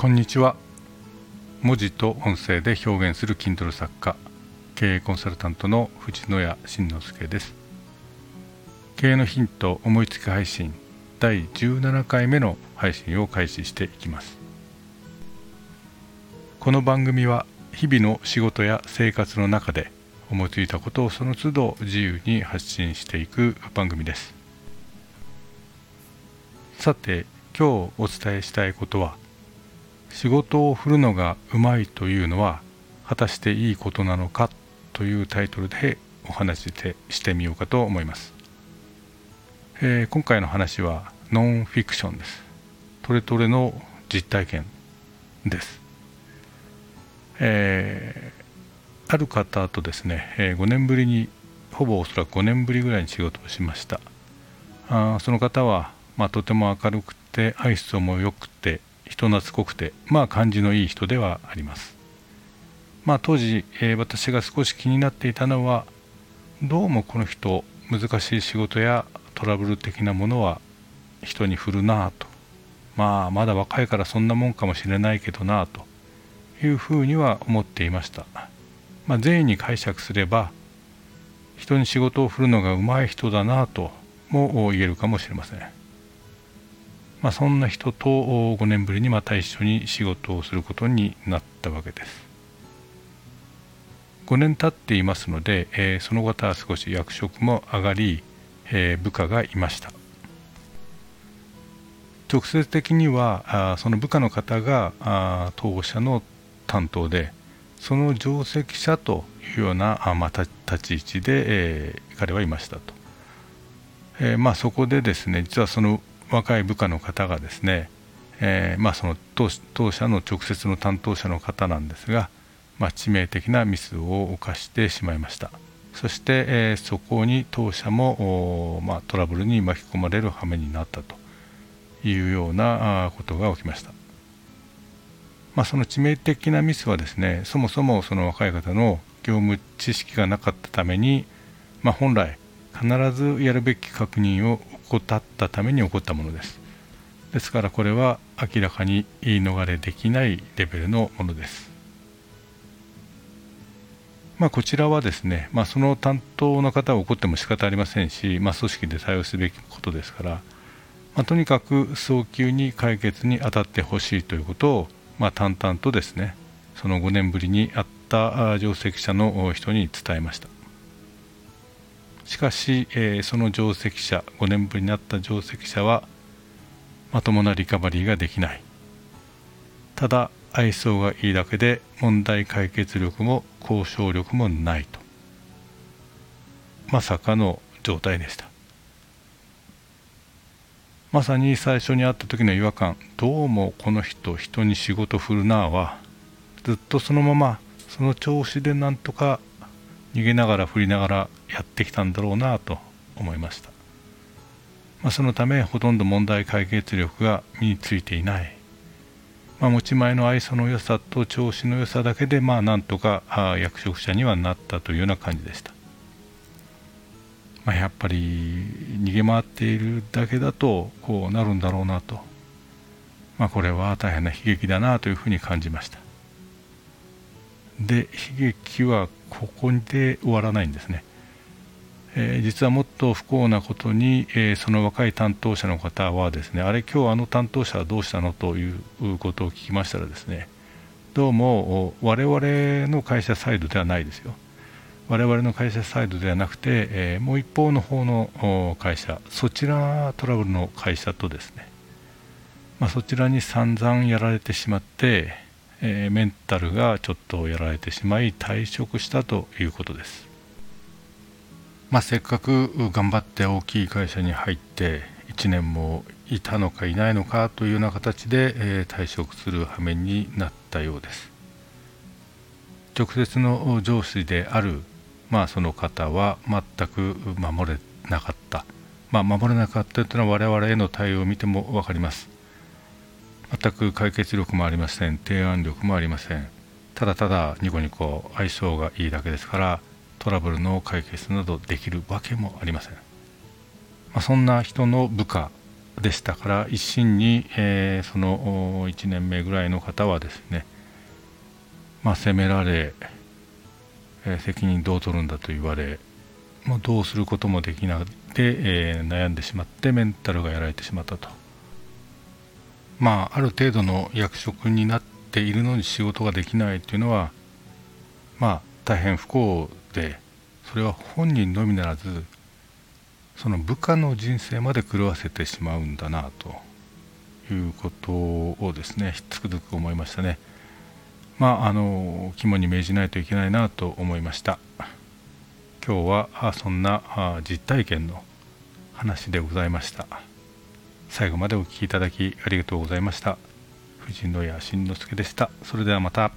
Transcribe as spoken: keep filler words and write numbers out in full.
こんにちは。文字と音声で表現する Kindle 作家、経営コンサルタントの藤野谷信之介です。経営のヒント思いつき配信だいじゅうななかいめの配信を開始していきます。この番組は日々の仕事や生活の中で思いついたことをその都度自由に発信していく番組です。さて、今日お伝えしたいことは、仕事を振るのがうまいというのは果たしていいことなのかというタイトルでお話ししてみようかと思います、えー、今回の話はノンフィクションです。トレトレの実体験です、えー、ある方とですね、ごねんぶりにほぼおそらくごねんぶりぐらいに仕事をしました。あその方は、まあ、とても明るくて愛想もよくて人懐っこくて、まあ感じのいい人ではあります。まあ当時、えー、私が少し気になっていたのは、どうもこの人、難しい仕事やトラブル的なものは人に振るなぁと、まあまだ若いからそんなもんかもしれないけどなぁというふうには思っていました。まあ善意に解釈すれば、人に仕事を振るのがうまい人だなぁとも言えるかもしれません。まあ、そんな人とごねんぶりにまた一緒に仕事をすることになったわけです。ごねん経っていますので、えー、その方は少し役職も上がり、えー、部下がいました。直接的にはあその部下の方があ当社の担当で、その上席者というようなあ、まあ、た立ち位置で、えー、彼はいましたと、えーまあ、そこでですね、実はその若い部下の方がですね、えーまあ、その 当, 当社の直接の担当者の方なんですが、まあ、致命的なミスを犯してしまいました。そして、えー、そこに当社も、まあ、トラブルに巻き込まれる羽目になったというようなことが起きました。まあ、その致命的なミスはですね、そもそもその若い方の業務知識がなかったために、まあ、本来必ずやるべき確認を怠ったために起こったものです。ですからこれは明らかに言い逃れできないレベルのものです。まあこちらはですね、まあその担当の方は怒っても仕方ありませんし、まあ組織で対応すべきことですから、まあ、とにかく早急に解決に当たってほしいということを、まあ淡々とですね、そのごねんぶりに会った上席者の人に伝えました。しかし、えー、その上席者、ごねんぶりになった上席者はまともなリカバリーができない。ただ愛想がいいだけで問題解決力も交渉力もないと。まさかの状態でした。まさに最初に会った時の違和感、どうもこの人、人に仕事振るなぁは、ずっとそのまま、その調子でなんとか逃げながら振りながらやってきたんだろうなと思いました。まあ、そのためほとんど問題解決力が身についていない。まあ、持ち前の愛想の良さと調子の良さだけでまあなんとかあ役職者にはなったというような感じでした。まあ、やっぱり逃げ回っているだけだとこうなるんだろうなと、まあ、これは大変な悲劇だなというふうに感じました。で、悲劇はここで終わらないんですね、えー、実はもっと不幸なことに、えー、その若い担当者の方はですね、あれ今日あの担当者はどうしたのということを聞きましたらですね、どうも我々の会社サイドではないですよ。我々の会社サイドではなくて、えー、もう一方の方の会社、そちらトラブルの会社とですね、まあ、そちらに散々やられてしまってえー、メンタルがちょっとやられてしまい退職したということです。まあ、せっかく頑張って大きい会社に入っていちねんもいたのかいないのかというような形で、えー、退職する羽目になったようです。直接の上司である、まあ、その方は全く守れなかった。まあ、守れなかったというのは我々への対応を見ても分かります。全く解決力もありません。提案力もありません。ただただニコニコ相性がいいだけですから、トラブルの解決などできるわけもありません。まあ、そんな人の部下でしたから、一審に、えー、そのいちねんめぐらいの方はですね、まあ、責められ、えー、責任どう取るんだと言われ、もうどうすることもできなくて、えー、悩んでしまってメンタルがやられてしまったと。まあ、ある程度の役職になっているのに仕事ができないというのは、まあ、大変不幸で、それは本人のみならずその部下の人生まで狂わせてしまうんだなということをですね、つくづく思いましたね。まあ、あの肝に銘じないといけないなと思いました。今日はそんな実体験の話でございました。最後までお聞きいただきありがとうございました。藤野谷慎之介でした。それではまた。